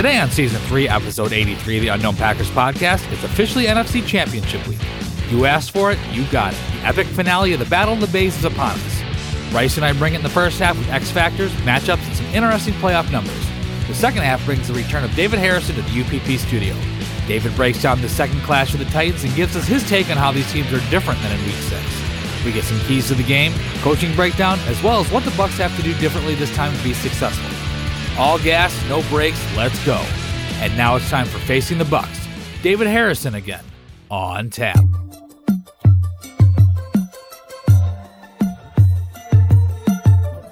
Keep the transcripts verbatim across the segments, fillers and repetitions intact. Today on Season three, Episode eighty-three of the Unknown Packers Podcast, it's officially N F C Championship Week. You asked for it, you got it. The epic finale of the Battle of the Bays is upon us. Bryce and I bring it in the first half with X Factors, matchups, and some interesting playoff numbers. The second half brings the return of David Harrison to the U P P studio. David breaks down the second clash of the Titans and gives us his take on how these teams are different than in Week six. We get some keys to the game, coaching breakdown, as well as what the Bucs have to do differently this time to be successful. All gas, no brakes, let's go. And now it's time for Facing the Bucs. David Harrison again, on tap.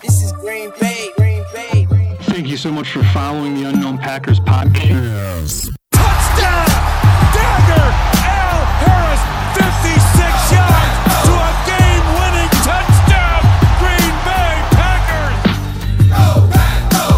This is Green Bay, Green Bay, Green Bay. Thank you so much for following the Unknown Packers Podcast. Touchdown! Dagger! Al Harris, fifty-six yards to a game-winning touchdown! Green Bay Packers! Go, Pack, go!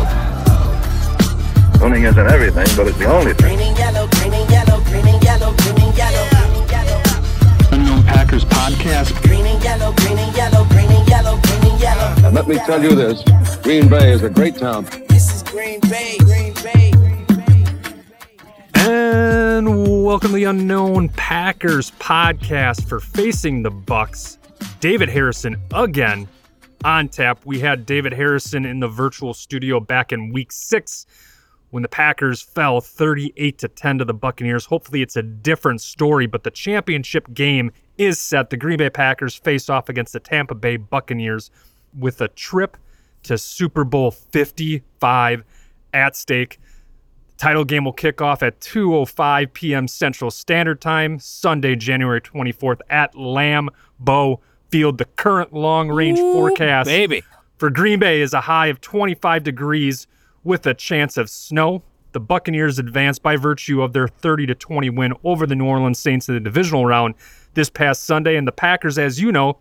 Tuning isn't everything, but it's the only thing. Green and yellow, green and yellow, green and yellow, green and yellow, green and yellow. Unknown Packers Podcast. Green and yellow, green and yellow, green and yellow, green and yellow. And let me tell you this, Green Bay is a great town. This is Green Bay, Green Bay. And welcome to the Unknown Packers Podcast for Facing the Bucs. David Harrison again on tap. We had David Harrison in the virtual studio back in Week six when the Packers fell thirty-eight to ten to the Buccaneers. Hopefully it's a different story, but the championship game is set. The Green Bay Packers face off against the Tampa Bay Buccaneers with a trip to Super Bowl fifty-five at stake. Title game will kick off at two oh five p.m. Central Standard Time, Sunday, January twenty-fourth at Lambeau Field. The current long-range Ooh, forecast baby. for Green Bay is a high of twenty-five degrees with a chance of snow. The Buccaneers advance by virtue of their thirty to twenty win over the New Orleans Saints in the divisional round this past Sunday. And the Packers, as you know,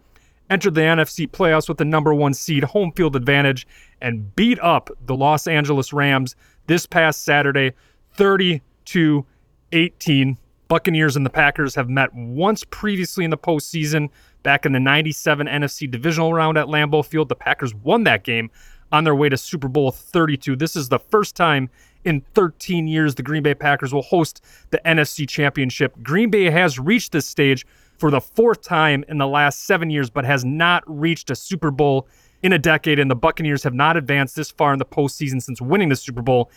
entered the N F C playoffs with the number one seed home field advantage and beat up the Los Angeles Rams this past Saturday, thirty-two eighteen. Buccaneers and the Packers have met once previously in the postseason back in the ninety-seven N F C divisional round at Lambeau Field. The Packers won that game on their way to Super Bowl thirty-two. This is the first time in thirteen years the Green Bay Packers will host the N F C Championship. Green Bay has reached this stage for the fourth time in the last seven years, but has not reached a Super Bowl in a decade, and the Buccaneers have not advanced this far in the postseason since winning the Super Bowl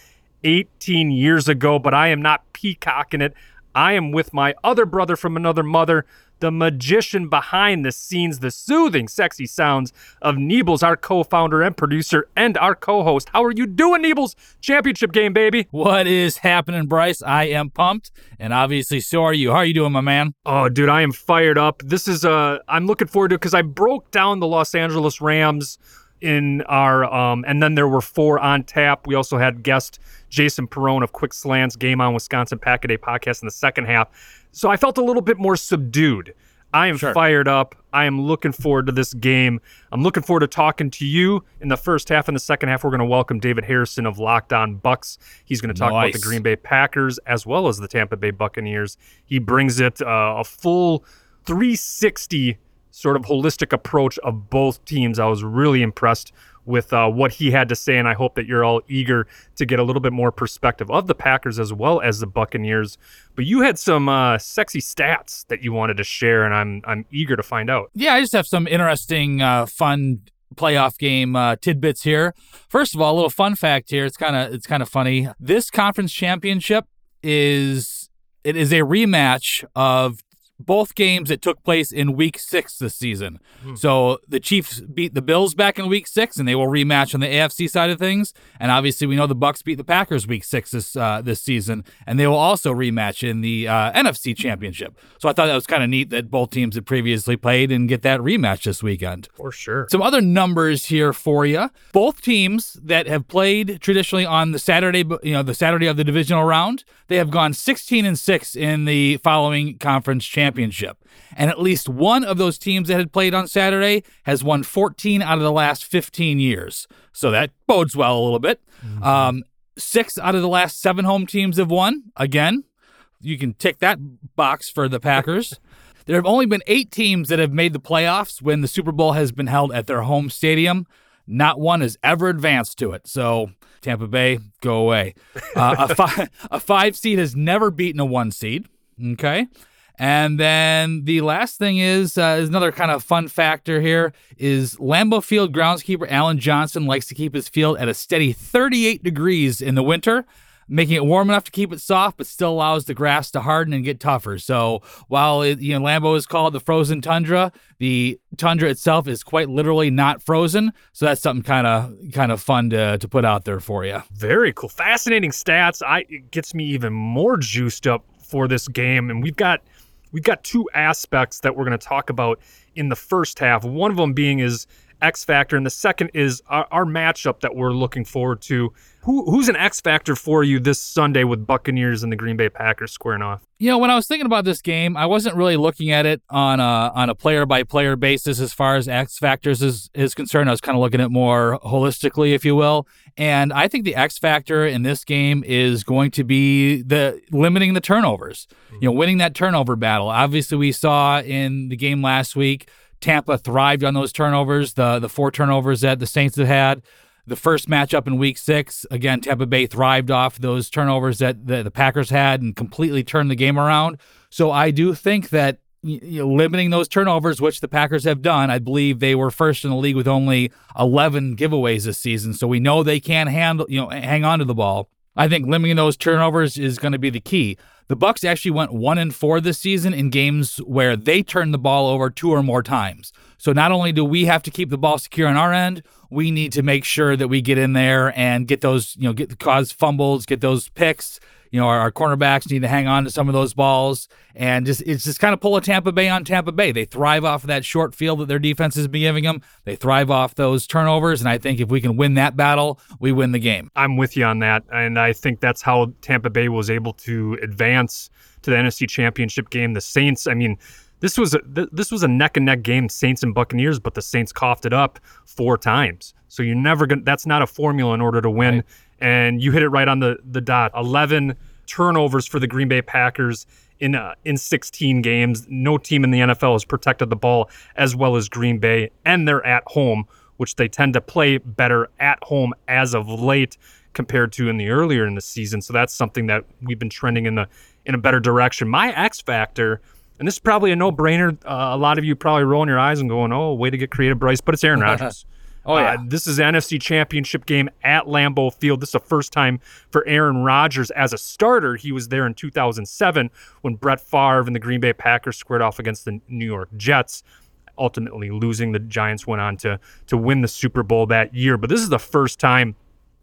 eighteen years ago, but I am not peacocking it. I am with my other brother from another mother, the magician behind the scenes, the soothing, sexy sounds of Neebles, our co-founder and producer and our co-host. How are you doing, Neebles? Championship game, baby. What is happening, Bryce? I am pumped, and obviously so are you. How are you doing, my man? Oh, dude, I am fired up. This is, uh, I'm looking forward to it because I broke down the Los Angeles Rams in our, um, and then there were four on tap. We also had guest Jason Perrone of Quick Slants Game on Wisconsin Pack a Day podcast in the second half. So I felt a little bit more subdued. I am sure. fired up. I am looking forward to this game. I'm looking forward to talking to you in the first half. In the second half, we're going to welcome David Harrison of Locked On Bucks. He's going to talk nice. about the Green Bay Packers as well as the Tampa Bay Buccaneers. He brings it uh, a full three sixty sort of holistic approach of both teams. I was really impressed with uh, what he had to say, and I hope that you're all eager to get a little bit more perspective of the Packers as well as the Buccaneers. But you had some uh, sexy stats that you wanted to share, and I'm I'm eager to find out. Yeah, I just have some interesting, uh, fun playoff game uh, tidbits here. First of all, a little fun fact here. It's kind of it's kind of funny. This conference championship is it is a rematch of both games that took place in Week six this season. Mm. So the Chiefs beat the Bills back in Week six, and they will rematch on the A F C side of things. And obviously, we know the Bucs beat the Packers Week six this uh, this season, and they will also rematch in the uh, N F C Championship. So I thought that was kind of neat that both teams had previously played and get that rematch this weekend. For sure. Some other numbers here for you. Both teams that have played traditionally on the Saturday, you know, the Saturday of the divisional round, they have gone sixteen and six in the following conference championship. Championship. And at least one of those teams that had played on Saturday has won fourteen out of the last fifteen years. So that bodes well a little bit. Mm-hmm. Um, six out of the last seven home teams have won. Again, you can tick that box for the Packers. There have only been eight teams that have made the playoffs when the Super Bowl has been held at their home stadium. Not one has ever advanced to it. So Tampa Bay, go away. Uh, a, fi- a five seed has never beaten a one seed. Okay. And then the last thing is, uh, is another kind of fun factor here is Lambeau Field groundskeeper Alan Johnson likes to keep his field at a steady thirty-eight degrees in the winter, making it warm enough to keep it soft, but still allows the grass to harden and get tougher. So while it, you know, Lambeau is called the frozen tundra, the tundra itself is quite literally not frozen. So that's something kind of kind of fun to to put out there for you. Very cool, fascinating stats. I it gets me even more juiced up for this game, and we've got we've got two aspects that we're going to talk about in the first half. One of them being is X factor, and the second is our, our matchup that we're looking forward to. Who, who's an X factor for you this Sunday with Buccaneers and the Green Bay Packers squaring off? You know, when I was thinking about this game, I wasn't really looking at it on a on a player by player basis as far as X factors is is concerned. I was kind of looking at it more holistically, if you will. And I think the X factor in this game is going to be the limiting the turnovers. Mm-hmm. You know, winning that turnover battle. Obviously, we saw in the game last week, Tampa thrived on those turnovers, the the four turnovers that the Saints have had. The first matchup in week six, again, Tampa Bay thrived off those turnovers that the, the Packers had and completely turned the game around. So I do think that you know, limiting those turnovers, which the Packers have done, I believe they were first in the league with only eleven giveaways this season. So we know they can handle, you know, hang on to the ball. I think limiting those turnovers is going to be the key. The Bucs actually went one and four this season in games where they turned the ball over two or more times. So not only do we have to keep the ball secure on our end, we need to make sure that we get in there and get those, you know, get cause fumbles, get those picks. You know, our, our cornerbacks need to hang on to some of those balls, and just it's just kind of pull a Tampa Bay on Tampa Bay. They thrive off of that short field that their defense has been giving them. They thrive off those turnovers, and I think if we can win that battle, we win the game. I'm with you on that, and I think that's how Tampa Bay was able to advance to the N F C Championship game. The Saints, I mean, this was a, th- this was a neck and neck game, Saints and Buccaneers, but the Saints coughed it up four times. So you're never gonna. That's not a formula in order to win. Right. And you hit it right on the, the dot. eleven turnovers for the Green Bay Packers in uh, in sixteen games. No team in the N F L has protected the ball as well as Green Bay, and they're at home, which they tend to play better at home as of late compared to in the earlier in the season. So that's something that we've been trending in the in a better direction. My X factor, and this is probably a no-brainer. Uh, a lot of you probably rolling your eyes and going, "Oh, way to get creative, Bryce," but it's Aaron Rodgers. Oh, yeah. Uh, this is an N F C Championship game at Lambeau Field. This is the first time for Aaron Rodgers as a starter. He was there in two thousand seven when Brett Favre and the Green Bay Packers squared off against the New York Jets, ultimately losing. The Giants went on to, to win the Super Bowl that year. But this is the first time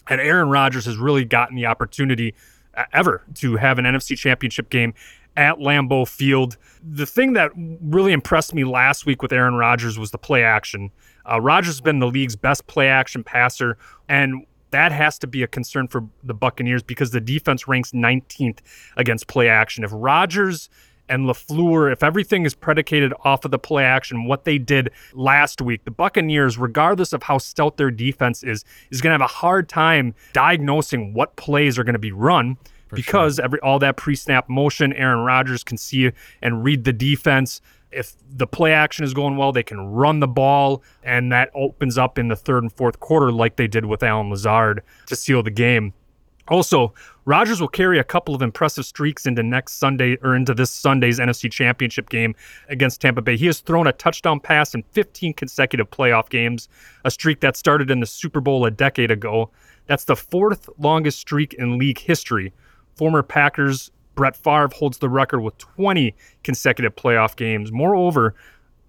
that Aaron Rodgers has really gotten the opportunity ever to have an N F C Championship game at Lambeau Field. The thing that really impressed me last week with Aaron Rodgers was the play action. Uh, Rodgers has been the league's best play action passer, and that has to be a concern for the Buccaneers because the defense ranks nineteenth against play action. If Rodgers and LaFleur, if everything is predicated off of the play action, what they did last week, the Buccaneers, regardless of how stout their defense is, is going to have a hard time diagnosing what plays are going to be run. For because sure. every all that pre-snap motion, Aaron Rodgers can see and read the defense. If the play action is going well, they can run the ball, and that opens up in the third and fourth quarter like they did with Alan Lazard to seal the game. Also, Rodgers will carry a couple of impressive streaks into next Sunday or into this Sunday's N F C Championship game against Tampa Bay. He has thrown a touchdown pass in fifteen consecutive playoff games, a streak that started in the Super Bowl a decade ago. That's the fourth longest streak in league history. Former Packers Brett Favre holds the record with twenty consecutive playoff games. Moreover,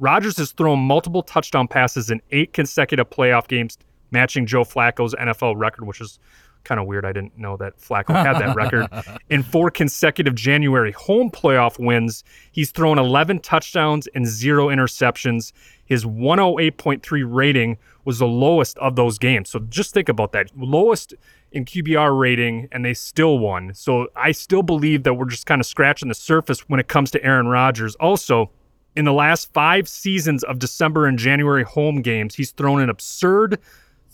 Rodgers has thrown multiple touchdown passes in eight consecutive playoff games, matching Joe Flacco's N F L record, which is kind of weird. I didn't know that Flacco had that record. In four consecutive January home playoff wins, he's thrown eleven touchdowns and zero interceptions. His one oh eight point three rating was the lowest of those games. So just think about that. Lowest in Q B R rating, and they still won. So I still believe that we're just kind of scratching the surface when it comes to Aaron Rodgers. Also, in the last five seasons of December and January home games, he's thrown an absurd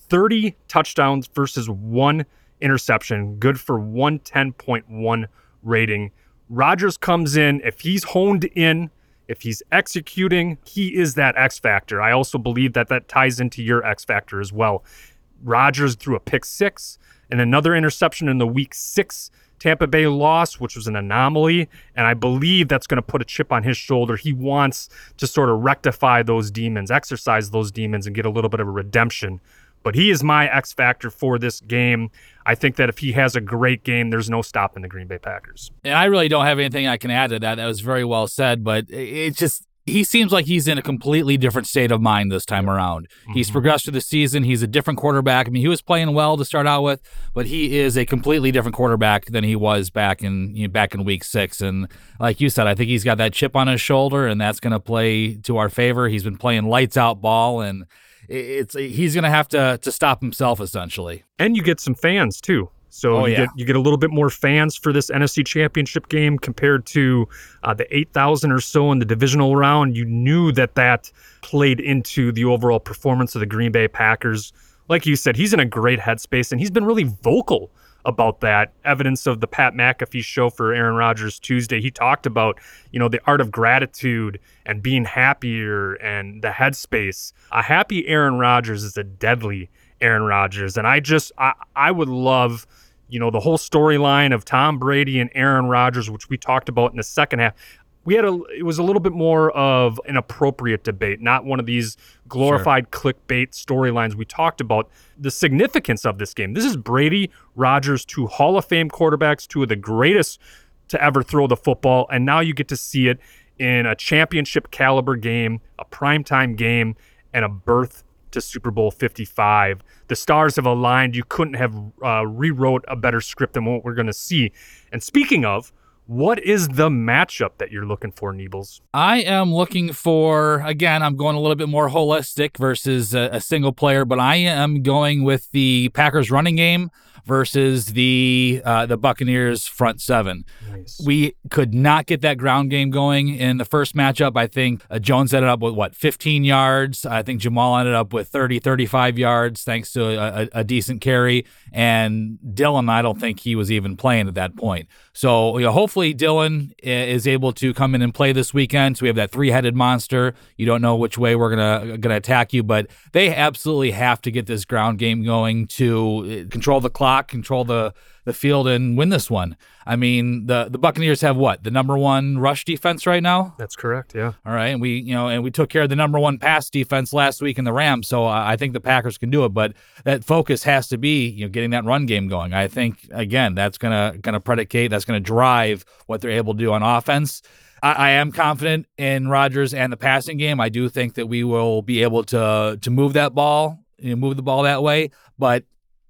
thirty touchdowns versus one interception, good for one ten point one rating. Rodgers comes in, if he's honed in, If he's executing, he is that X factor. I also believe that that ties into your X factor as well. Rodgers threw a pick six and another interception in the week six Tampa Bay loss, which was an anomaly, and I believe that's going to put a chip on his shoulder. He wants to sort of rectify those demons, exercise those demons, and get a little bit of a redemption. But he is my X factor for this game. I think that if he has a great game, there's no stopping the Green Bay Packers. And I really don't have anything I can add to that. That was very well said, but it's just, he seems like he's in a completely different state of mind this time around. Mm-hmm. He's progressed through the season. He's a different quarterback. I mean, he was playing well to start out with, but he is a completely different quarterback than he was back in you know, back in week six. And like you said, I think he's got that chip on his shoulder, and that's going to play to our favor. He's been playing lights out ball, and it's he's going to have to to stop himself essentially. And you get some fans too. So oh, you, yeah. get, you get a little bit more fans for this N F C Championship game compared to uh, the eight thousand or so in the divisional round. You knew that that played into the overall performance of the Green Bay Packers. Like you said, he's in a great headspace, and he's been really vocal about that. Evidence of the Pat McAfee Show for Aaron Rodgers Tuesday. He talked about, you know, the art of gratitude and being happier and the headspace. A happy Aaron Rodgers is a deadly Aaron Rodgers. And I just, I, I would love... You know, the whole storyline of Tom Brady and Aaron Rodgers, which we talked about in the second half, we had a, it was a little bit more of an appropriate debate, not one of these glorified sure. clickbait storylines. We talked about the significance of this game. This is Brady, Rodgers, two Hall of Fame quarterbacks, two of the greatest to ever throw the football. And now you get to see it in a championship caliber game, a primetime game, and a berth to Super Bowl fifty-five. The stars have aligned. You couldn't have uh, rewrote a better script than what we're going to see. And speaking of, what is the matchup that you're looking for, Neebles? I am looking for, again, I'm going a little bit more holistic versus a, a single player, but I am going with the Packers running game versus the uh, the Buccaneers front seven. Nice. We could not get that ground game going in the first matchup. I think uh, Jones ended up with, what, fifteen yards? I think Jamaal ended up with thirty, thirty-five yards thanks to a, a, a decent carry. And Dylan, I don't think he was even playing at that point. So, you know, hopefully Dylan is able to come in and play this weekend. So we have that three-headed monster. You don't know which way we're gonna gonna attack you, but they absolutely have to get this ground game going to control the clock, control the the field, and win this one. I mean, the the Buccaneers have what, the number one rush defense right now? That's correct. Yeah. All right, and we you know and we took care of the number one pass defense last week in the Rams, so I think the Packers can do it. But that focus has to be you know getting that run game going. I think again that's gonna gonna predicate that's gonna drive what they're able to do on offense. I, I am confident in Rodgers and the passing game. I do think that we will be able to to move that ball, you know, move the ball that way, but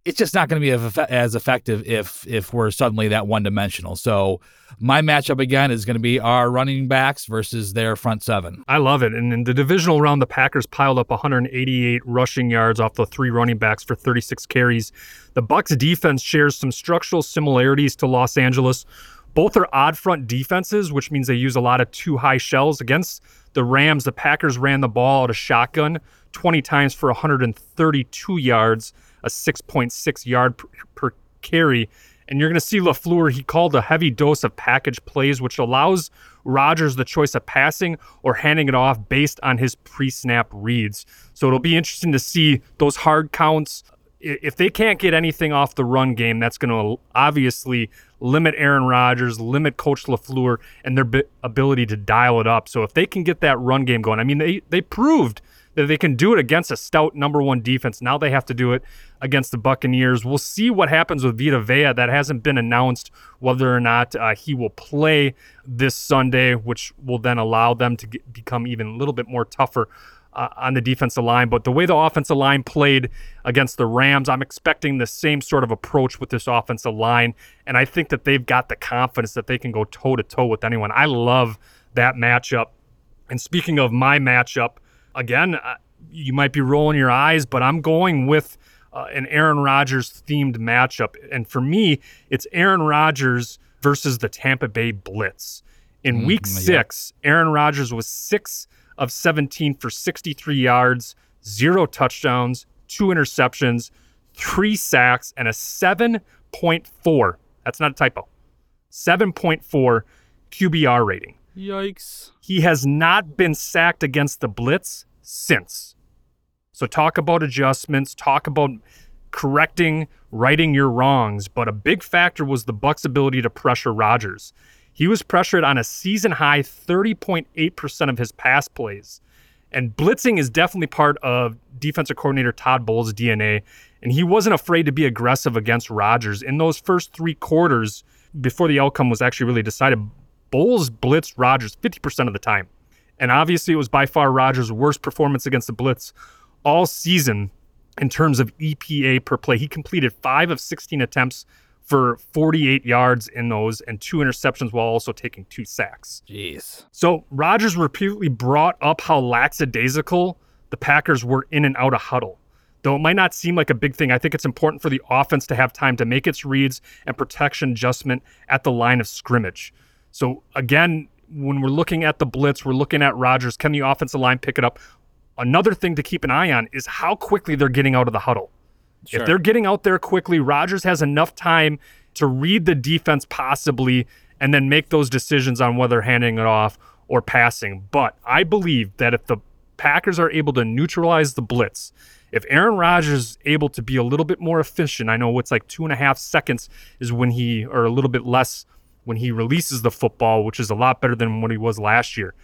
it's just not going to be as effective if if we're suddenly that one-dimensional. So my matchup, again, is going to be our running backs versus their front seven. I love it. And in the divisional round, the Packers piled up one hundred eighty-eight rushing yards off the three running backs for thirty-six carries. The Bucs defense shares some structural similarities to Los Angeles. Both are odd front defenses, which means they use a lot of two high shells. Against the Rams, the Packers ran the ball out of shotgun twenty times for one hundred thirty-two yards. A six point six yard per, per carry. And you're going to see LaFleur, he called a heavy dose of package plays, which allows Rodgers the choice of passing or handing it off based on his pre-snap reads. So it'll be interesting to see those hard counts. If they can't get anything off the run game, that's going to obviously limit Aaron Rodgers, limit Coach LaFleur, and their b- ability to dial it up. So if they can get that run game going, I mean, they they proved that they can do it against a stout number one defense. Now they have to do it against the Buccaneers. We'll see what happens with Vita Vea. That hasn't been announced whether or not uh, he will play this Sunday, which will then allow them to get, become even a little bit more tougher uh, on the defensive line. But the way the offensive line played against the Rams, I'm expecting the same sort of approach with this offensive line. And I think that they've got the confidence that they can go toe-to-toe with anyone. I love that matchup. And speaking of my matchup, again, you might be rolling your eyes, but I'm going with uh, an Aaron Rodgers-themed matchup. And for me, it's Aaron Rodgers versus the Tampa Bay Blitz. In mm, week six, yeah. Aaron Rodgers was six of seventeen for sixty-three yards, zero touchdowns, two interceptions, three sacks, and a seven point four. That's not a typo. seven point four Q B R rating. Yikes. He has not been sacked against the blitz since. So talk about adjustments, talk about correcting, righting your wrongs. But a big factor was the Bucs' ability to pressure Rodgers. He was pressured on a season-high thirty point eight percent of his pass plays. And blitzing is definitely part of defensive coordinator Todd Bowles' D N A. And he wasn't afraid to be aggressive against Rodgers. In those first three quarters, before the outcome was actually really decided, Bowles blitzed Rodgers fifty percent of the time. And obviously, it was by far Rodgers' worst performance against the blitz all season in terms of E P A per play. He completed five of sixteen attempts for forty-eight yards in those and two interceptions while also taking two sacks. Jeez. So Rodgers repeatedly brought up how lackadaisical the Packers were in and out of huddle. Though it might not seem like a big thing, I think it's important for the offense to have time to make its reads and protection adjustment at the line of scrimmage. So again, when we're looking at the blitz, we're looking at Rodgers. Can the offensive line pick it up? Another thing to keep an eye on is how quickly they're getting out of the huddle. Sure. If they're getting out there quickly, Rodgers has enough time to read the defense possibly and then make those decisions on whether handing it off or passing. But I believe that if the Packers are able to neutralize the blitz, if Aaron Rodgers is able to be a little bit more efficient, I know what's like two and a half seconds is when he, or a little bit less when he releases the football, which is a lot better than what he was last year.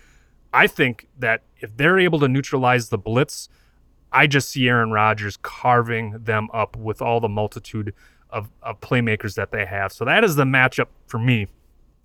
I think that if they're able to neutralize the blitz, I just see Aaron Rodgers carving them up with all the multitude of, of playmakers that they have. So that is the matchup for me.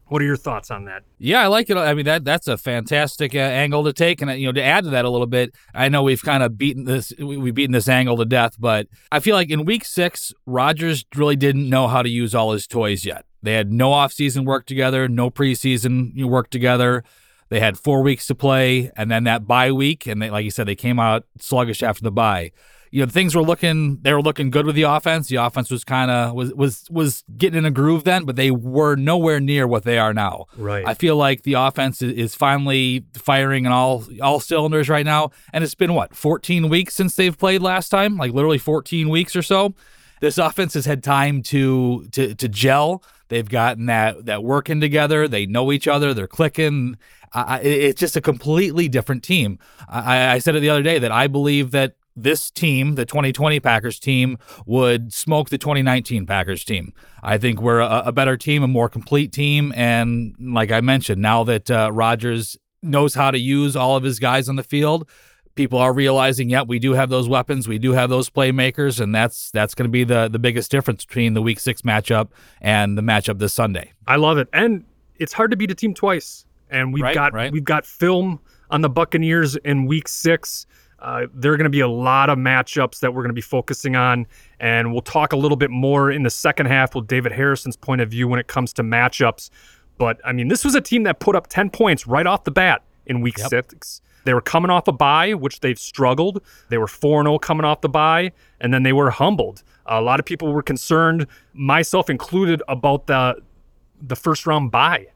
What are your thoughts on that? Yeah, I like it. I mean, that that's a fantastic uh, angle to take. And, you know, to add to that a little bit, I know we've kind of beaten this, we've beaten this angle to death, but I feel like in week six, Rodgers really didn't know how to use all his toys yet. They had no offseason work together, no preseason work together. They had four weeks to play, and then that bye week, and they, like you said, they came out sluggish after the bye. You know, things were looking, they were looking good with the offense. The offense was kind of was was was getting in a groove then, but they were nowhere near what they are now. Right. I feel like the offense is finally firing on all all cylinders right now, and it's been what fourteen weeks since they've played last time, like literally fourteen weeks or so. This offense has had time to to to gel. They've gotten that that working together. They know each other. They're clicking. Uh, it's just a completely different team. I, I said it the other day that I believe that this team, the twenty twenty Packers team, would smoke the twenty nineteen Packers team. I think we're a, a better team, a more complete team. And like I mentioned, now that uh, Rodgers knows how to use all of his guys on the field, people are realizing, yeah, we do have those weapons, we do have those playmakers, and that's that's going to be the, the biggest difference between the Week six matchup and the matchup this Sunday. I love it. And it's hard to beat a team twice. And we've right, got right. we've got film on the Buccaneers in week six. Uh, there are going to be a lot of matchups that we're going to be focusing on, and we'll talk a little bit more in the second half with David Harrison's point of view when it comes to matchups. But, I mean, this was a team that put up ten points right off the bat in week yep. six. They were coming off a bye, which they've struggled. They were four and oh coming off the bye, and then they were humbled. A lot of people were concerned, myself included, about the the first-round bye.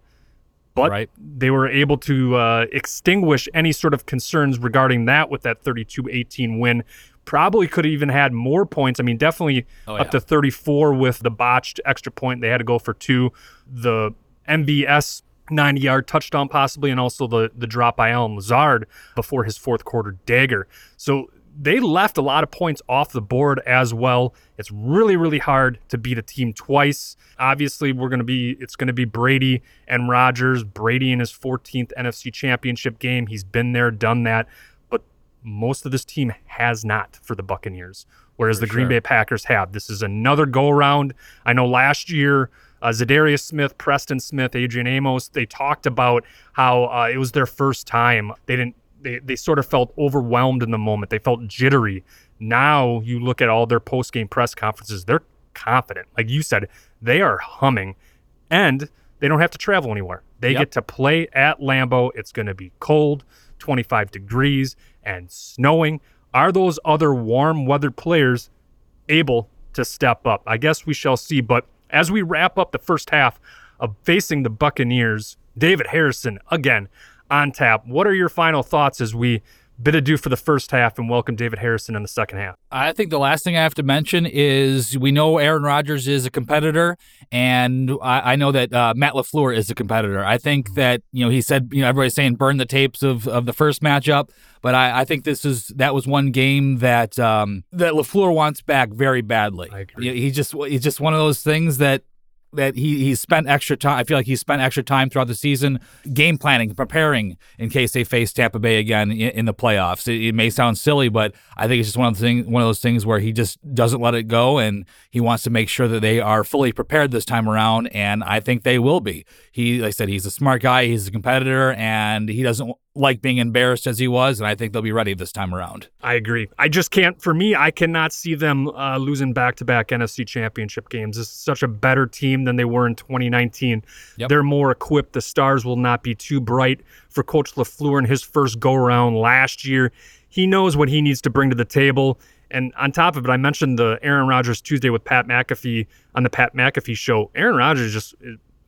But right. they were able to uh, extinguish any sort of concerns regarding that with that thirty-two eighteen win. Probably could have even had more points. I mean, definitely oh, up yeah. to thirty-four with the botched extra point. They had to go for two. The M B S ninety-yard touchdown possibly, and also the, the drop by Alan Lazard before his fourth quarter dagger. So they left a lot of points off the board as well. It's really, really hard to beat a team twice. Obviously, we're going to be, it's going to be Brady and Rodgers. Brady in his fourteenth N F C Championship game. He's been there, done that. But most of this team has not for the Buccaneers, whereas for the sure. Green Bay Packers have. This is another go-around. I know last year, Uh, Zadarius Smith, Preston Smith, Adrian Amos, they talked about how uh, it was their first time. They didn't. They, they sort of felt overwhelmed in the moment. They felt jittery. Now you look at all their post-game press conferences, they're confident. Like you said, they are humming, and they don't have to travel anywhere. They yep. get to play at Lambeau. It's going to be cold, twenty-five degrees, and snowing. Are those other warm-weather players able to step up? I guess we shall see, but as we wrap up the first half of Facing the Buccaneers, David Harrison, again, on tap. What are your final thoughts as we bid adieu for the first half and welcome David Harrison in the second half. I think the last thing I have to mention is we know Aaron Rodgers is a competitor, and I, I know that uh, Matt LaFleur is a competitor. I think that, you know, he said, you know, everybody's saying burn the tapes of, of the first matchup, but I, I think this is that was one game that um, that LaFleur wants back very badly. I agree. He, he just he's just one of those things that. That he he spent extra time. I feel like he spent extra time throughout the season game planning, preparing in case they face Tampa Bay again in, in the playoffs. It, it may sound silly, but I think it's just one of the thing, one of those things where he just doesn't let it go, and he wants to make sure that they are fully prepared this time around. And I think they will be. He, like I said, he's a smart guy. He's a competitor, and he doesn't like being embarrassed as he was, and I think they'll be ready this time around. I agree. I just can't, for me, I cannot see them uh, losing back-to-back N F C championship games. This is such a better team than they were in twenty nineteen. Yep. They're more equipped. The stars will not be too bright for Coach LaFleur in his first go-around last year. He knows what he needs to bring to the table. And on top of it, I mentioned the Aaron Rodgers Tuesday with Pat McAfee on the Pat McAfee Show. Aaron Rodgers just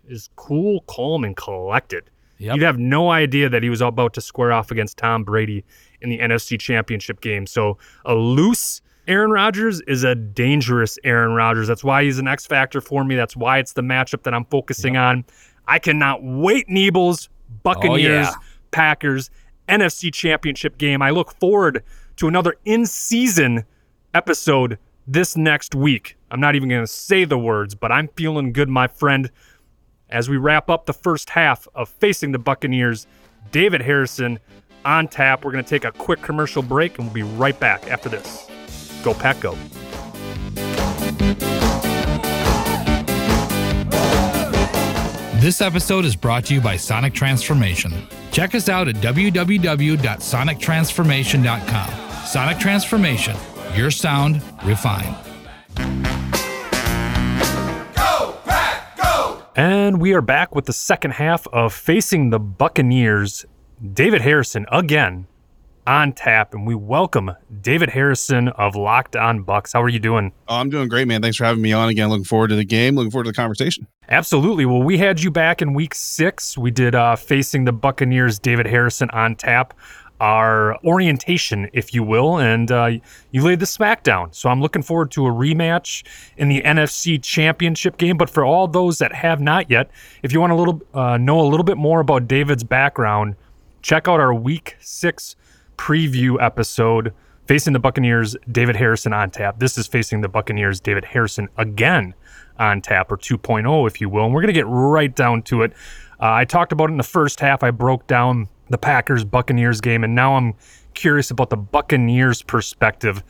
is cool, calm, and collected. Yep. You'd have no idea that he was about to square off against Tom Brady in the N F C Championship game. So a loose Aaron Rodgers is a dangerous Aaron Rodgers. That's why he's an X factor for me. That's why it's the matchup that I'm focusing yep. on. I cannot wait. Neebles, Buccaneers, oh, yeah. Packers, N F C Championship game. I look forward to another in-season episode this next week. I'm not even going to say the words, but I'm feeling good, my friend. As we wrap up the first half of Facing the Buccaneers, David Harrison on tap. We're going to take a quick commercial break, and we'll be right back after this. Go Pack Go. This episode is brought to you by Sonic Transformation. Check us out at w w w dot sonic transformation dot com. Sonic Transformation, your sound refined. And we are back with the second half of Facing the Buccaneers. David Harrison, again, on tap. And we welcome David Harrison of Locked On Bucks. How are you doing? Oh, I'm doing great, man. Thanks for having me on again. Looking forward to the game. Looking forward to the conversation. Absolutely. Well, we had you back in week six. We did uh, Facing the Buccaneers, David Harrison on tap. Our orientation, if you will, and uh, you laid the smack down. So I'm looking forward to a rematch in the N F C Championship game. But for all those that have not yet, if you want a little uh, know a little bit more about David's background, check out our Week Six preview episode, Facing the Buccaneers, David Harrison on tap. This is Facing the Buccaneers, David Harrison again on tap, or two point oh, if you will. And we're gonna get right down to it. Uh, I talked about it in the first half. I broke down the Packers-Buccaneers game, and now I'm curious about the Buccaneers' perspective.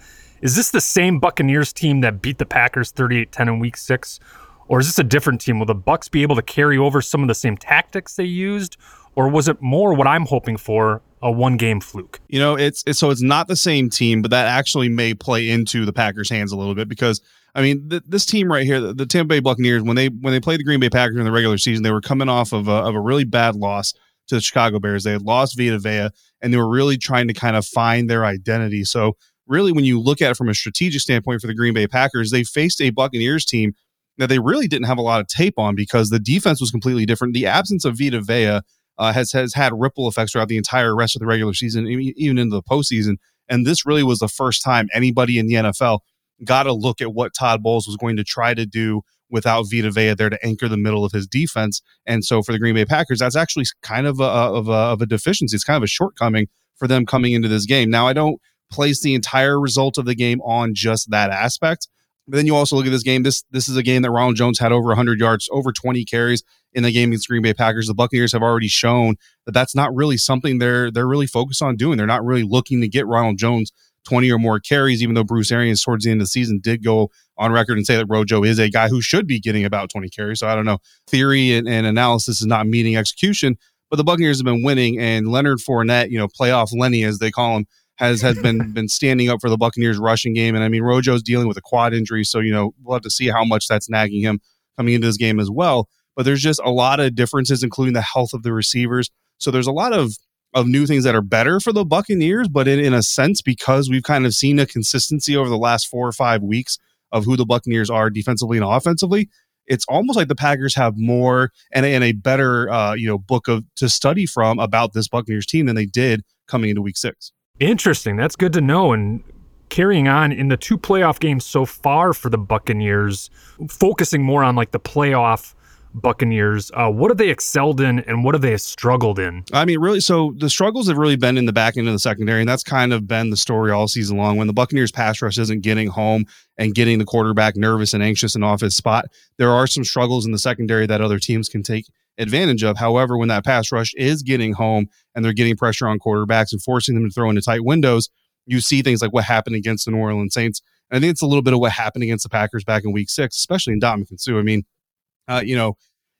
Is this the same Buccaneers team that beat the Packers thirty-eight ten in Week six, or is this a different team? Will the Bucs be able to carry over some of the same tactics they used, or was it more what I'm hoping for, a one-game fluke? You know, it's, it's so it's not the same team, but that actually may play into the Packers' hands a little bit because, I mean, th- this team right here, the, the Tampa Bay Buccaneers, when they when they played the Green Bay Packers in the regular season, they were coming off of a, of a really bad loss to the Chicago Bears. They had lost Vita Vea, and they were really trying to kind of find their identity. So really, when you look at it from a strategic standpoint for the Green Bay Packers, they faced a Buccaneers team that they really didn't have a lot of tape on because the defense was completely different. The absence of Vita Vea uh, has, has had ripple effects throughout the entire rest of the regular season, even into the postseason. And this really was the first time anybody in the N F L got a look at what Todd Bowles was going to try to do without Vita Vea there to anchor the middle of his defense. And so for the Green Bay Packers, that's actually kind of a, of a, of a deficiency. It's kind of a shortcoming for them coming into this game. Now, I don't place the entire result of the game on just that aspect. But then you also look at this game. This this is a game that Ronald Jones had over one hundred yards, over twenty carries in the game against Green Bay Packers. The Buccaneers have already shown that that's not really something they're they're really focused on doing. They're not really looking to get Ronald Jones twenty or more carries, even though Bruce Arians towards the end of the season did go on record and say that Rojo is a guy who should be getting about twenty carries. So I don't know. Theory and, and analysis is not meeting execution, but the Buccaneers have been winning, and Leonard Fournette, you know, playoff Lenny, as they call him, has, has been, been standing up for the Buccaneers rushing game. And I mean, Rojo's dealing with a quad injury. So, you know, we'll have to see how much that's nagging him coming into this game as well. But there's just a lot of differences, including the health of the receivers. So there's a lot of of new things that are better for the Buccaneers, but in, in a sense, because we've kind of seen a consistency over the last four or five weeks of who the Buccaneers are defensively and offensively, it's almost like the Packers have more and, and a better uh, you know book of to study from about this Buccaneers team than they did coming into Week six. Interesting. That's good to know. And carrying on in the two playoff games so far for the Buccaneers, focusing more on like the playoff Buccaneers, uh, what have they excelled in and what have they struggled in? I mean, really, so the struggles have really been in the back end of the secondary, and that's kind of been the story all season long. When the Buccaneers pass rush isn't getting home and getting the quarterback nervous and anxious and off his spot, there are some struggles in the secondary that other teams can take advantage of. However, when that pass rush is getting home and they're getting pressure on quarterbacks and forcing them to throw into tight windows, you see things like what happened against the New Orleans Saints. And I think it's a little bit of what happened against the Packers back in week six, especially in Ndamukong Suh. I mean, Uh, you know,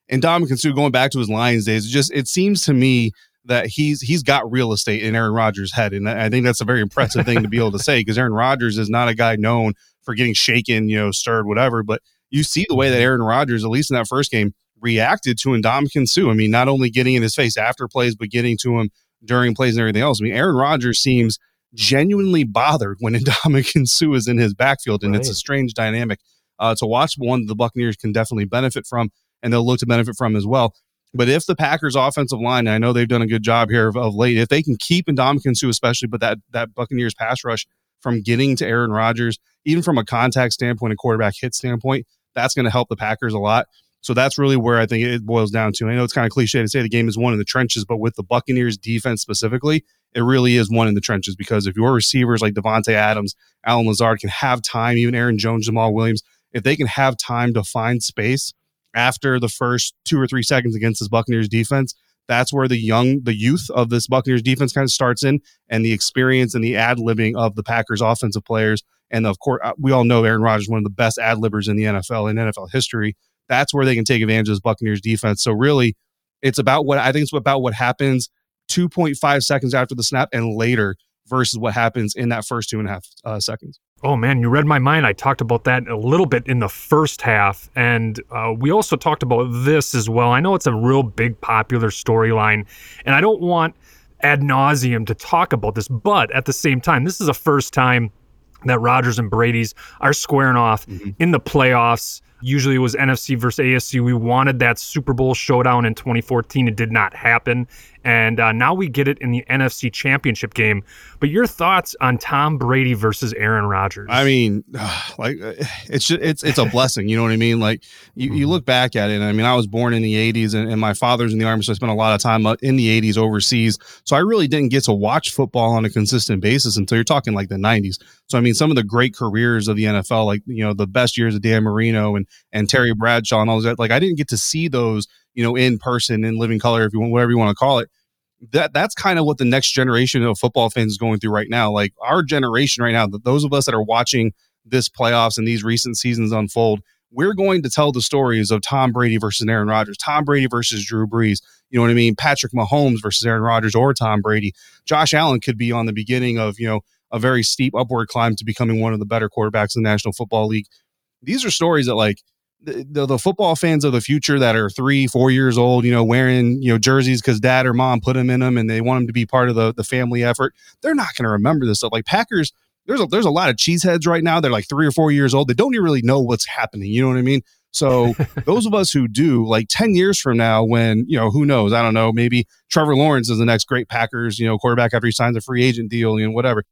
and Ndamukong Suh, going back to his Lions days, it just it seems to me that he's he's got real estate in Aaron Rodgers' head, and I think that's a very impressive thing to be able to say, because Aaron Rodgers is not a guy known for getting shaken, you know, stirred, whatever. But you see the way that Aaron Rodgers, at least in that first game, reacted to Ndamukong Suh. I mean, not only getting in his face after plays, but getting to him during plays and everything else. I mean, Aaron Rodgers seems genuinely bothered when Ndamukong Suh is in his backfield, and right. It's a strange dynamic. Uh, to watch, one the Buccaneers can definitely benefit from, and they'll look to benefit from as well. But if the Packers' offensive line, and I know they've done a good job here of, of late, if they can keep Ndamukong Suh especially, but that that Buccaneers pass rush from getting to Aaron Rodgers, even from a contact standpoint, a quarterback hit standpoint, that's going to help the Packers a lot. So that's really where I think it boils down to. I know it's kind of cliche to say the game is won in the trenches, but with the Buccaneers defense specifically, it really is won in the trenches, because if your receivers like Devonta Adams, Alan Lazard can have time, even Aaron Jones, Jamaal Williams, if they can have time to find space after the first two or three seconds against this Buccaneers defense, that's where the young, the youth of this Buccaneers defense kind of starts in, and the experience and the ad-libbing of the Packers offensive players. And of course, we all know Aaron Rodgers is one of the best ad-libbers in the N F L, in N F L history. That's where they can take advantage of this Buccaneers defense. So really, it's about what I think it's about what happens two point five seconds after the snap and later versus what happens in that first two and a half uh, seconds. Oh, man, you read my mind. I talked about that a little bit in the first half, and uh, we also talked about this as well. I know it's a real big popular storyline, and I don't want ad nauseum to talk about this, but at the same time, this is the first time that Rodgers and Brady's are squaring off mm-hmm. in the playoffs. Usually it was N F C versus A F C. We wanted that Super Bowl showdown in twenty fourteen. It did not happen. And uh, now we get it in the N F C Championship game. But your thoughts on Tom Brady versus Aaron Rodgers? I mean, like it's just, it's it's a blessing. You know what I mean? Like you, mm-hmm. you look back at it. And I mean, I was born in the eighties, and, and my father's in the Army, so I spent a lot of time in the eighties overseas. So I really didn't get to watch football on a consistent basis until you're talking like the nineties. So I mean, some of the great careers of the N F L, like you know, the best years of Dan Marino and and Terry Bradshaw and all that. Like I didn't get to see those, you know, in person, in living color, if you want, whatever you want to call it. That that's kind of what the next generation of football fans is going through right now. Like our generation right now, those of us that are watching this playoffs and these recent seasons unfold, we're going to tell the stories of Tom Brady versus Aaron Rodgers, Tom Brady versus Drew Brees. You know what I mean? Patrick Mahomes versus Aaron Rodgers or Tom Brady. Josh Allen could be on the beginning of, you know, a very steep upward climb to becoming one of the better quarterbacks in the National Football League. These are stories that like, The, the, the football fans of the future that are three, four years old, you know, wearing, you know, jerseys because dad or mom put them in them and they want them to be part of the, the family effort. They're not going to remember this stuff. Like Packers, there's a, there's a lot of cheeseheads right now. They're like three or four years old. They don't even really know what's happening. You know what I mean? So those of us who do, like ten years from now, when, you know, who knows, I don't know, maybe Trevor Lawrence is the next great Packers, you know, quarterback after he signs a free agent deal and whatever.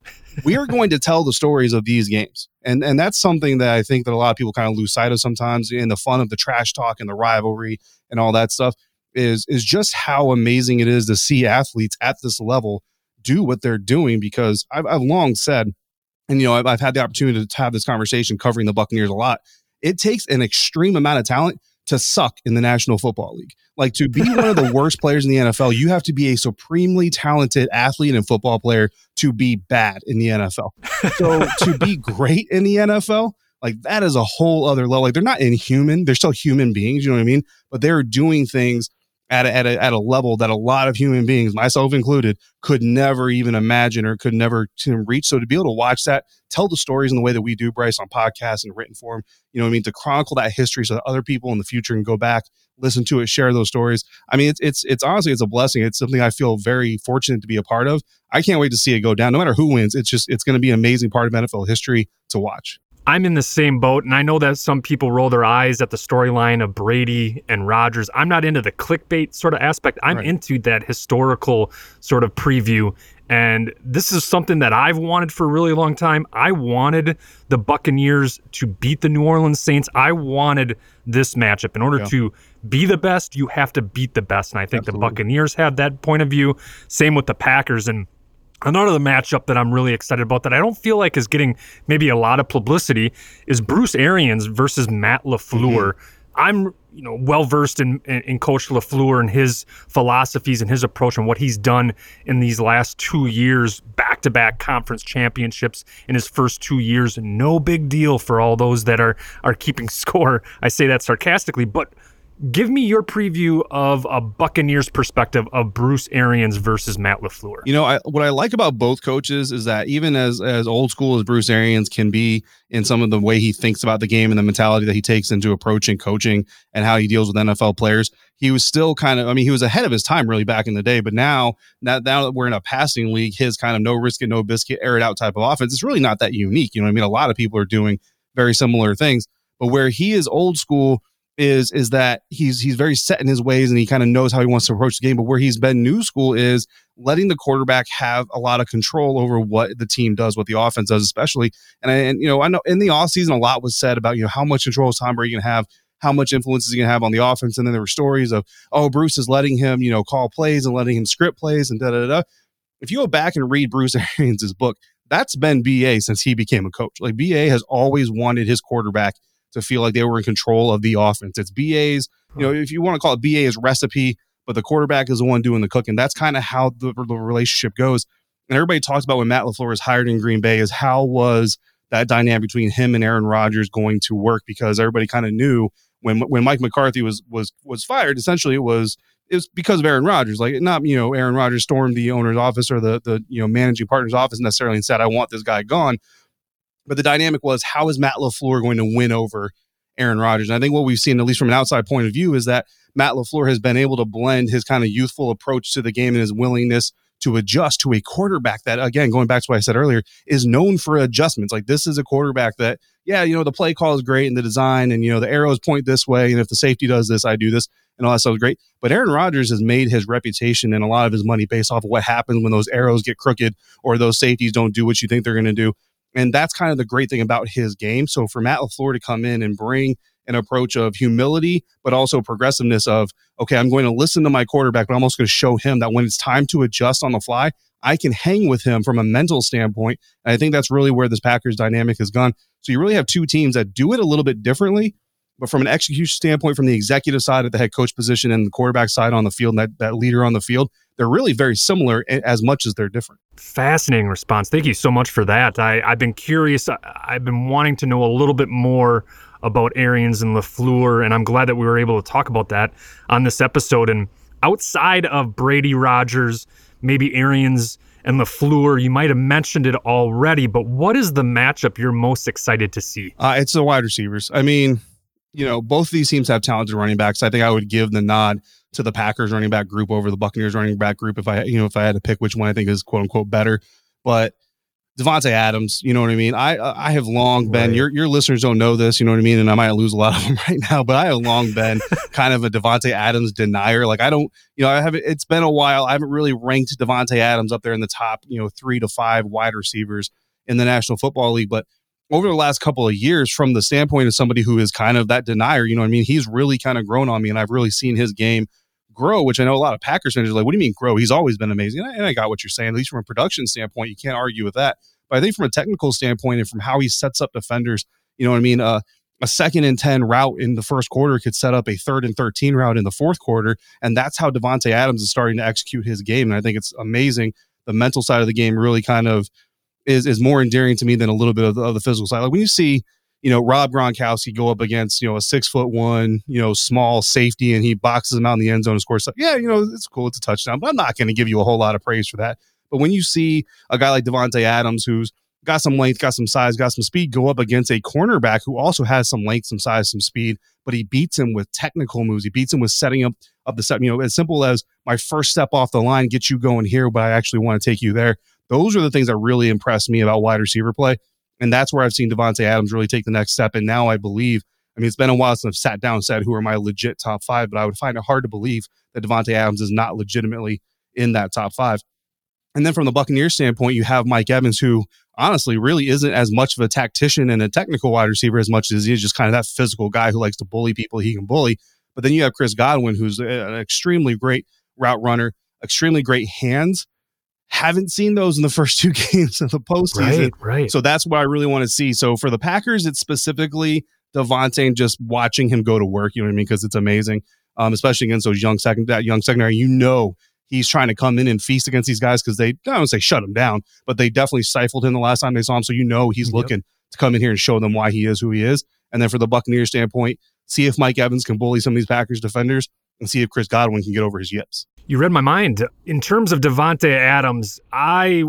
We are going to tell the stories of these games. And and that's something that I think that a lot of people kind of lose sight of sometimes in the fun of the trash talk and the rivalry and all that stuff is, is just how amazing it is to see athletes at this level do what they're doing. Because I've, I've long said, and, you know, I've, I've had the opportunity to have this conversation covering the Buccaneers a lot. It takes an extreme amount of talent to suck in the National Football League. Like to be one of the worst players in the N F L, you have to be a supremely talented athlete and football player to be bad in the N F L. So to be great in the N F L, like that is a whole other level. Like they're not inhuman. They're still human beings. You know what I mean? But they're doing things at a, at a, at a level that a lot of human beings, myself included, could never even imagine or could never reach. So to be able to watch that, tell the stories in the way that we do, Bryce, on podcasts and written form, you know what I mean? To chronicle that history so that other people in the future can go back, listen to it, share those stories. I mean, it's, it's, it's honestly, it's a blessing. It's something I feel very fortunate to be a part of. I can't wait to see it go down. No matter who wins, it's just, it's going to be an amazing part of N F L history to watch. I'm in the same boat, and I know that some people roll their eyes at the storyline of Brady and Rodgers. I'm not into the clickbait sort of aspect. I'm right. into that historical sort of preview And this is something that I've wanted for a really long time. I wanted the Buccaneers to beat the New Orleans Saints. I wanted this matchup. In order yeah. to be the best, you have to beat the best. And I think Absolutely. the Buccaneers had that point of view. Same with the Packers. And another matchup that I'm really excited about that I don't feel like is getting maybe a lot of publicity is Bruce Arians versus Matt LaFleur. Mm-hmm. I'm you know, well-versed in, in, in Coach LaFleur and his philosophies and his approach and what he's done in these last two years, back-to-back conference championships in his first two years. No big deal for all those that are, are keeping score. I say that sarcastically, but give me your preview of a Buccaneers perspective of Bruce Arians versus Matt LaFleur. You know, I, what I like about both coaches is that even as as old school as Bruce Arians can be in some of the way he thinks about the game and the mentality that he takes into approaching coaching and how he deals with N F L players, he was still kind of, I mean, he was ahead of his time really back in the day, but now, now, now that we're in a passing league, his kind of no risk it, no biscuit, air it out type of offense, it's really not that unique. You know what I mean? A lot of people are doing very similar things, but where he is old school is is that he's he's very set in his ways and he kind of knows how he wants to approach the game. But where he's been new school is letting the quarterback have a lot of control over what the team does, what the offense does, especially. And, I, and you know, I know in the offseason, a lot was said about, you know, how much control is Tom Brady going to have, how much influence is he going to have on the offense. And then there were stories of, oh, Bruce is letting him, you know, call plays and letting him script plays and da-da-da. If you go back and read Bruce Arians' book, that's been B A since he became a coach. Like, B A has always wanted his quarterback to feel like they were in control of the offense. It's B A's, you know, if you want to call it B A's recipe, but the quarterback is the one doing the cooking. That's kind of how the, the relationship goes. And everybody talks about when Matt LaFleur was hired in Green Bay is how was that dynamic between him and Aaron Rodgers going to work? Because everybody kind of knew when when Mike McCarthy was was was fired, essentially it was it was because of Aaron Rodgers. Like, not, you know, Aaron Rodgers stormed the owner's office or the the you know managing partner's office necessarily and said, I want this guy gone. But the dynamic was, how is Matt LaFleur going to win over Aaron Rodgers? And I think what we've seen, at least from an outside point of view, is that Matt LaFleur has been able to blend his kind of youthful approach to the game and his willingness to adjust to a quarterback that, again, going back to what I said earlier, is known for adjustments. Like, this is a quarterback that, yeah, you know, the play call is great and the design and, you know, the arrows point this way. And if the safety does this, I do this and all that stuff is great. But Aaron Rodgers has made his reputation and a lot of his money based off of what happens when those arrows get crooked or those safeties don't do what you think they're going to do. And that's kind of the great thing about his game. So for Matt LaFleur to come in and bring an approach of humility, but also progressiveness of, okay, I'm going to listen to my quarterback, but I'm also going to show him that when it's time to adjust on the fly, I can hang with him from a mental standpoint. And I think that's really where this Packers dynamic has gone. So you really have two teams that do it a little bit differently, but from an execution standpoint, from the executive side at the head coach position and the quarterback side on the field, and that, that leader on the field, they're really very similar as much as they're different. Fascinating response. Thank you so much for that. I, I've been curious. I, I've been wanting to know a little bit more about Arians and LaFleur, and I'm glad that we were able to talk about that on this episode. And outside of Brady, Rodgers, maybe Arians and LaFleur, you might have mentioned it already, but what is the matchup you're most excited to see? Uh, it's the wide receivers. I mean, you know, both of these teams have talented running backs. I think I would give the nod to the Packers running back group over the Buccaneers running back group if I, you know, if I had to pick which one I think is quote unquote better. But Devonta Adams, you know what I mean? I I have long been, right. your your listeners don't know this, you know what I mean? And I might lose a lot of them right now, but I have long been kind of a Devonta Adams denier. Like, I don't, you know, I haven't, it's been a while. I haven't really ranked Devonta Adams up there in the top, you know, three to five wide receivers in the National Football League. But over the last couple of years, from the standpoint of somebody who is kind of that denier, you know what I mean? He's really kind of grown on me, and I've really seen his game grow, which I know a lot of Packers fans are like, what do you mean grow? He's always been amazing. And I, and I got what you're saying, at least from a production standpoint, you can't argue with that. But I think from a technical standpoint and from how he sets up defenders, you know what I mean? Uh, a second and ten route in the first quarter could set up a third and thirteen route in the fourth quarter. And that's how Devonta Adams is starting to execute his game. And I think it's amazing. The mental side of the game really kind of is is more endearing to me than a little bit of the, of the physical side. Like, when you see, you know, Rob Gronkowski go up against, you know, a six foot one, you know, small safety, and he boxes him out in the end zone and scores stuff. Yeah, you know, it's cool. It's a touchdown, but I'm not going to give you a whole lot of praise for that. But when you see a guy like Devonta Adams, who's got some length, got some size, got some speed, go up against a cornerback who also has some length, some size, some speed, but he beats him with technical moves. He beats him with setting up, up the set, you know, as simple as my first step off the line, get you going here, but I actually want to take you there. Those are the things that really impressed me about wide receiver play. And that's where I've seen Devonta Adams really take the next step. And now I believe, I mean, it's been a while since I've sat down and said who are my legit top five, but I would find it hard to believe that Devonta Adams is not legitimately in that top five. And then from the Buccaneers standpoint, you have Mike Evans, who honestly really isn't as much of a tactician and a technical wide receiver as much as he is just kind of that physical guy who likes to bully people he can bully. But then you have Chris Godwin, who's an extremely great route runner, extremely great hands. Haven't seen those in the first two games of the postseason. Right, right. So that's what I really want to see. So for the Packers, it's specifically Devontae and just watching him go to work. You know what I mean? Because it's amazing, um, especially against those young second that young secondary. You know he's trying to come in and feast against these guys because they, I don't want to say shut him down, but they definitely stifled him the last time they saw him. So you know he's yep. looking to come in here and show them why he is who he is. And then for the Buccaneers standpoint, see if Mike Evans can bully some of these Packers defenders and see if Chris Godwin can get over his yips. You read my mind. In terms of Devonta Adams, I,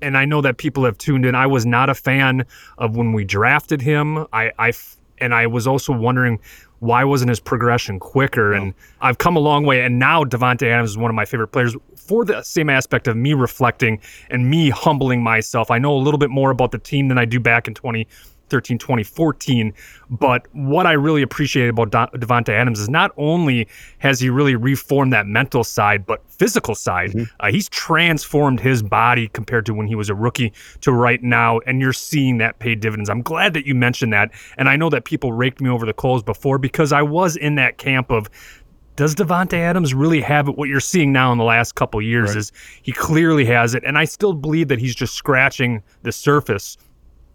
and I know that people have tuned in, I was not a fan of when we drafted him. I, I and I was also wondering, why wasn't his progression quicker? No. And I've come a long way, and now Devonta Adams is one of my favorite players for the same aspect of me reflecting and me humbling myself. I know a little bit more about the team than I do back in twenty thirteen, twenty fourteen, but what I really appreciate about Devonta Adams is not only has he really reformed that mental side, but physical side. Mm-hmm. Uh, he's transformed his body compared to when he was a rookie to right now, and you're seeing that pay dividends. I'm glad that you mentioned that, and I know that people raked me over the coals before because I was in that camp of, does Devonta Adams really have it? What you're seeing now in the last couple of years right. is he clearly has it, and I still believe that he's just scratching the surface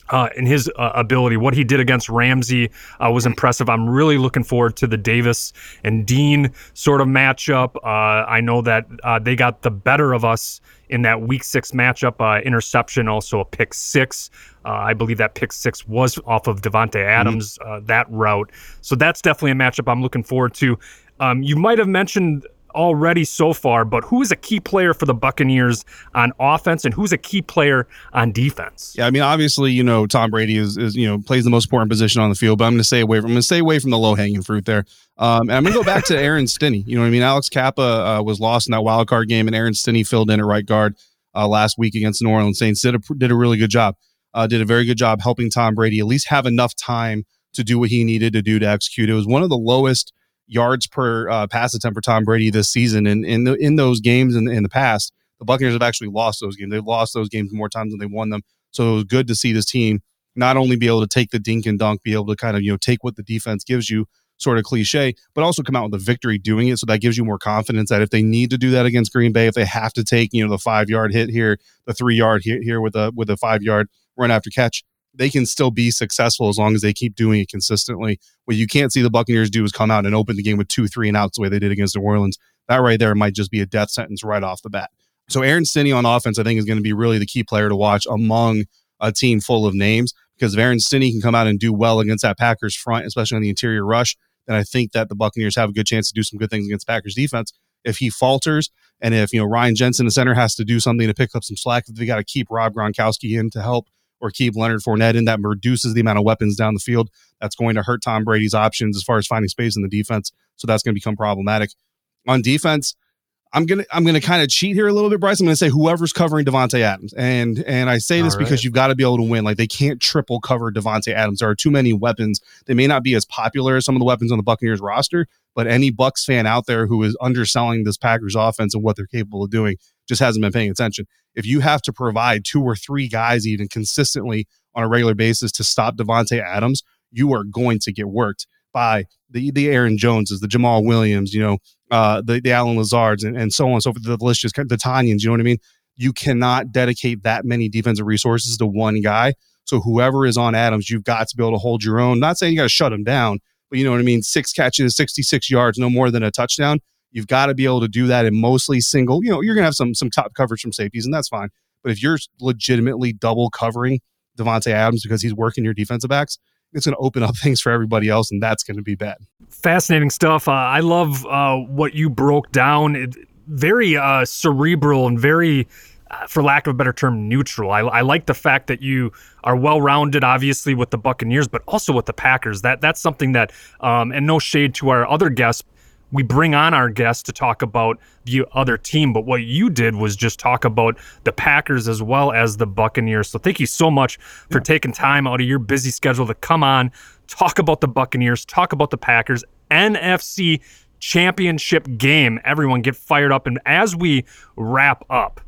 Uh, in his uh, ability. What he did against Ramsey uh, was impressive. I'm really looking forward to the Davis and Dean sort of matchup. Uh, I know that uh, they got the better of us in that week six matchup, uh, interception, also a pick six. Uh, I believe that pick six was off of Devonta Adams, mm-hmm. uh, that route. So that's definitely a matchup I'm looking forward to. Um, you might have mentioned already so far, but who is a key player for the Buccaneers on offense and who's a key player on defense? Yeah, I mean, obviously, you know, Tom Brady is, is you know, plays the most important position on the field, but I'm going to stay away from, I'm going to stay away from the low-hanging fruit there. Um, and I'm going to go back to Aaron Stinnie. You know what I mean? Alex Kappa uh, was lost in that wild card game, and Aaron Stinnie filled in at right guard uh, last week against New Orleans Saints. Did a, did a really good job. Uh, did a very good job helping Tom Brady at least have enough time to do what he needed to do to execute. It was one of the lowest yards per uh, pass attempt for Tom Brady this season. And in the, in those games in, in the past, the Buccaneers have actually lost those games. They've lost those games more times than they won them. So it was good to see this team not only be able to take the dink and dunk, be able to kind of, you know, take what the defense gives you, sort of cliche, but also come out with a victory doing it. So that gives you more confidence that if they need to do that against Green Bay, if they have to take, you know, the five yard hit here, the three yard hit here with a, with a five yard run after catch, they can still be successful as long as they keep doing it consistently. What you can't see the Buccaneers do is come out and open the game with two, three and outs the way they did against New Orleans. That right there might just be a death sentence right off the bat. So Aaron Stinnie on offense, I think, is going to be really the key player to watch among a team full of names, because if Aaron Stinnie can come out and do well against that Packers front, especially on the interior rush, then I think that the Buccaneers have a good chance to do some good things against Packers defense. If he falters, and if, you know, Ryan Jensen, the center, has to do something to pick up some slack, if they got to keep Rob Gronkowski in to help or keep Leonard Fournette in, that reduces the amount of weapons down the field. That's going to hurt Tom Brady's options as far as finding space in the defense. So that's going to become problematic. On defense, I'm gonna I'm gonna kind of cheat here a little bit, Bryce. I'm gonna say whoever's covering Devonta Adams, and and I say this All right. because you've got to be able to win. Like, they can't triple cover Devonta Adams. There are too many weapons. They may not be as popular as some of the weapons on the Buccaneers roster, but any Bucs fan out there who is underselling this Packers offense and what they're capable of doing just hasn't been paying attention. If you have to provide two or three guys even consistently on a regular basis to stop Devonta Adams, you are going to get worked by the the Aaron Joneses, the Jamaal Williams, you know, uh, the, the Alan Lazards, and, and so on and so forth, the list just, the Tanyans, you know what I mean? You cannot dedicate that many defensive resources to one guy. So whoever is on Adams, you've got to be able to hold your own. Not saying you got to shut him down, but you know what I mean? Six catches, sixty-six yards, no more than a touchdown. You've got to be able to do that in mostly single. You know, you're going to have some some top coverage from safeties, and that's fine. But if you're legitimately double covering Devonta Adams because he's working your defensive backs, it's going to open up things for everybody else, and that's going to be bad. Fascinating stuff. Uh, I love uh, what you broke down. It, very uh, cerebral and very, uh, for lack of a better term, neutral. I, I like the fact that you are well-rounded, obviously, with the Buccaneers, but also with the Packers. That That's something that, um, and no shade to our other guests, we bring on our guests to talk about the other team, but what you did was just talk about the Packers as well as the Buccaneers. So thank you so much for yeah. taking time out of your busy schedule to come on, talk about the Buccaneers, talk about the Packers, N F C Championship game. Everyone get fired up. And as we wrap up,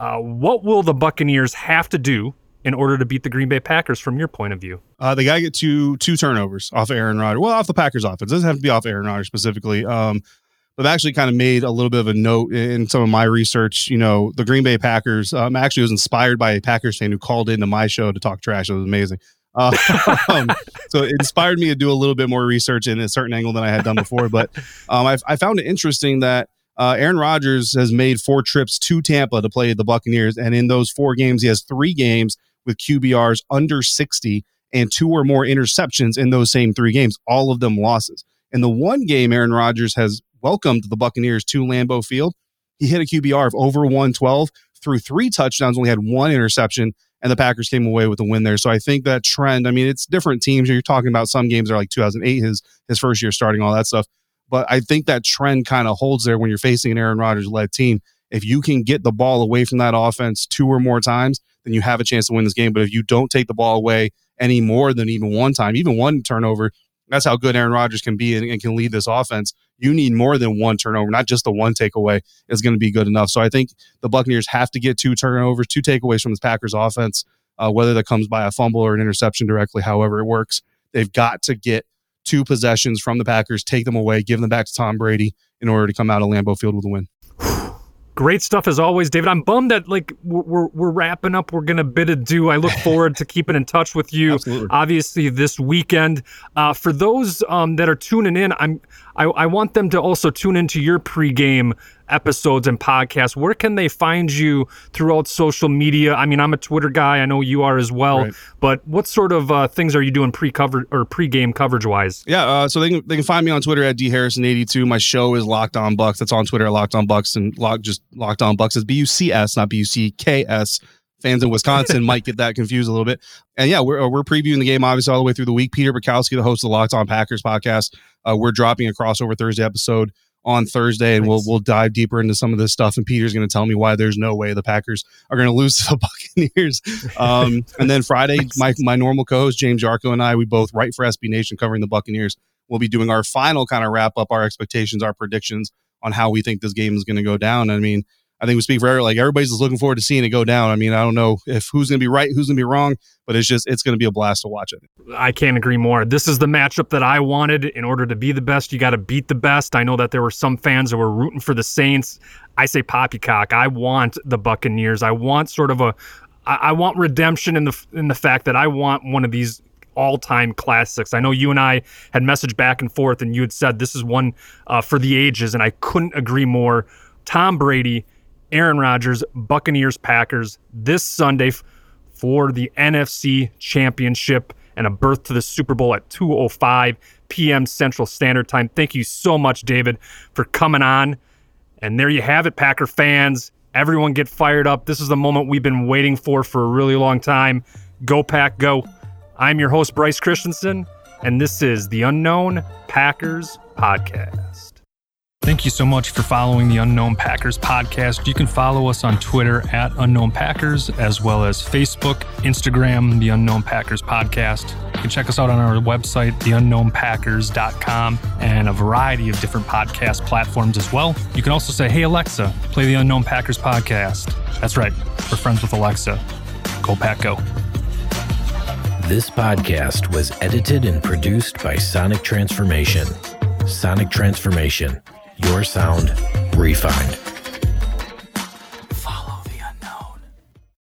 Uh, what will the Buccaneers have to do in order to beat the Green Bay Packers from your point of view? Uh, they got to get two two turnovers off of Aaron Rodgers. Well, off the Packers offense. It doesn't have to be off Aaron Rodgers specifically. Um, I've actually kind of made a little bit of a note in some of my research. You know, the Green Bay Packers um, actually was inspired by a Packers fan who called into my show to talk trash. It was amazing. Uh, um, so it inspired me to do a little bit more research in a certain angle than I had done before. But um, I, I found it interesting that Uh, Aaron Rodgers has made four trips to Tampa to play the Buccaneers. And in those four games, he has three games with Q B Rs under sixty and two or more interceptions in those same three games, all of them losses. And the one game Aaron Rodgers has welcomed the Buccaneers to Lambeau Field, he hit a Q B R of over one twelve, threw three touchdowns, only had one interception, and the Packers came away with a win there. So I think that trend, I mean, it's different teams. You're talking about some games are like two thousand eight, his, his first year starting, all that stuff. But I think that trend kind of holds there when you're facing an Aaron Rodgers-led team. If you can get the ball away from that offense two or more times, then you have a chance to win this game. But if you don't take the ball away any more than even one time, even one turnover, that's how good Aaron Rodgers can be and, and can lead this offense. You need more than one turnover, not just the one takeaway is going to be good enough. So I think the Buccaneers have to get two turnovers, two takeaways from this Packers offense, uh, whether that comes by a fumble or an interception directly, however it works. They've got to get two possessions from the Packers, take them away, give them back to Tom Brady in order to come out of Lambeau Field with a win. Great stuff as always, David. I'm bummed that like we're we're wrapping up. We're going to bid adieu. I look forward to keeping in touch with you, Absolutely. Obviously, this weekend. Uh, for those um, that are tuning in, I'm I, I want them to also tune into your pregame episodes and podcasts. Where can they find you throughout social media? I mean, I'm a Twitter guy. I know you are as well. Right. But what sort of uh, things are you doing pre-cover or pregame coverage-wise? Yeah, uh, so they can they can find me on Twitter at d harrison eighty-two. My show is Locked On Bucks. That's on Twitter at Locked On Bucks, and lock just Locked On Bucks is B U C S, not B U C K S. Fans in Wisconsin might get that confused a little bit. And yeah, we're we're previewing the game, obviously, all the way through the week. Peter Bukowski, the host of the Locked On Packers podcast, uh, we're dropping a crossover Thursday episode on Thursday, and nice. we'll we'll dive deeper into some of this stuff. And Peter's going to tell me why there's no way the Packers are going to lose to the Buccaneers. Um, and then Friday, nice. my my normal co-host James Jarko and I, we both write for S B Nation covering the Buccaneers. We'll be doing our final kind of wrap up, our expectations, our predictions on how we think this game is going to go down. I mean, I think we speak for everybody. Like, everybody's just looking forward to seeing it go down. I mean, I don't know if who's going to be right, who's going to be wrong, but it's just, it's going to be a blast to watch it. I can't agree more. This is the matchup that I wanted. In order to be the best, you got to beat the best. I know that there were some fans that were rooting for the Saints. I say poppycock. I want the Buccaneers. I want sort of a, I want redemption in the in the fact that I want one of these all-time classics. I know you and I had messaged back and forth, and you had said this is one uh, for the ages, and I couldn't agree more. Tom Brady, Aaron Rodgers, Buccaneers, Packers this Sunday for the N F C Championship and a berth to the Super Bowl at two oh five p.m. Central Standard Time. Thank you so much, David, for coming on. And there you have it, Packer fans. Everyone get fired up. This is the moment we've been waiting for for a really long time. Go Pack, go. I'm your host, Bryce Christensen, and this is the Unknown Packers Podcast. Thank you so much for following the Unknown Packers podcast. You can follow us on Twitter at Unknown Packers, as well as Facebook, Instagram, the Unknown Packers podcast. You can check us out on our website, the unknown packers dot com, and a variety of different podcast platforms as well. You can also say, hey, Alexa, play the Unknown Packers podcast. That's right. We're friends with Alexa. Go Pack, go. This podcast was edited and produced by Sonic Transformation. Sonic Transformation. Your sound refined.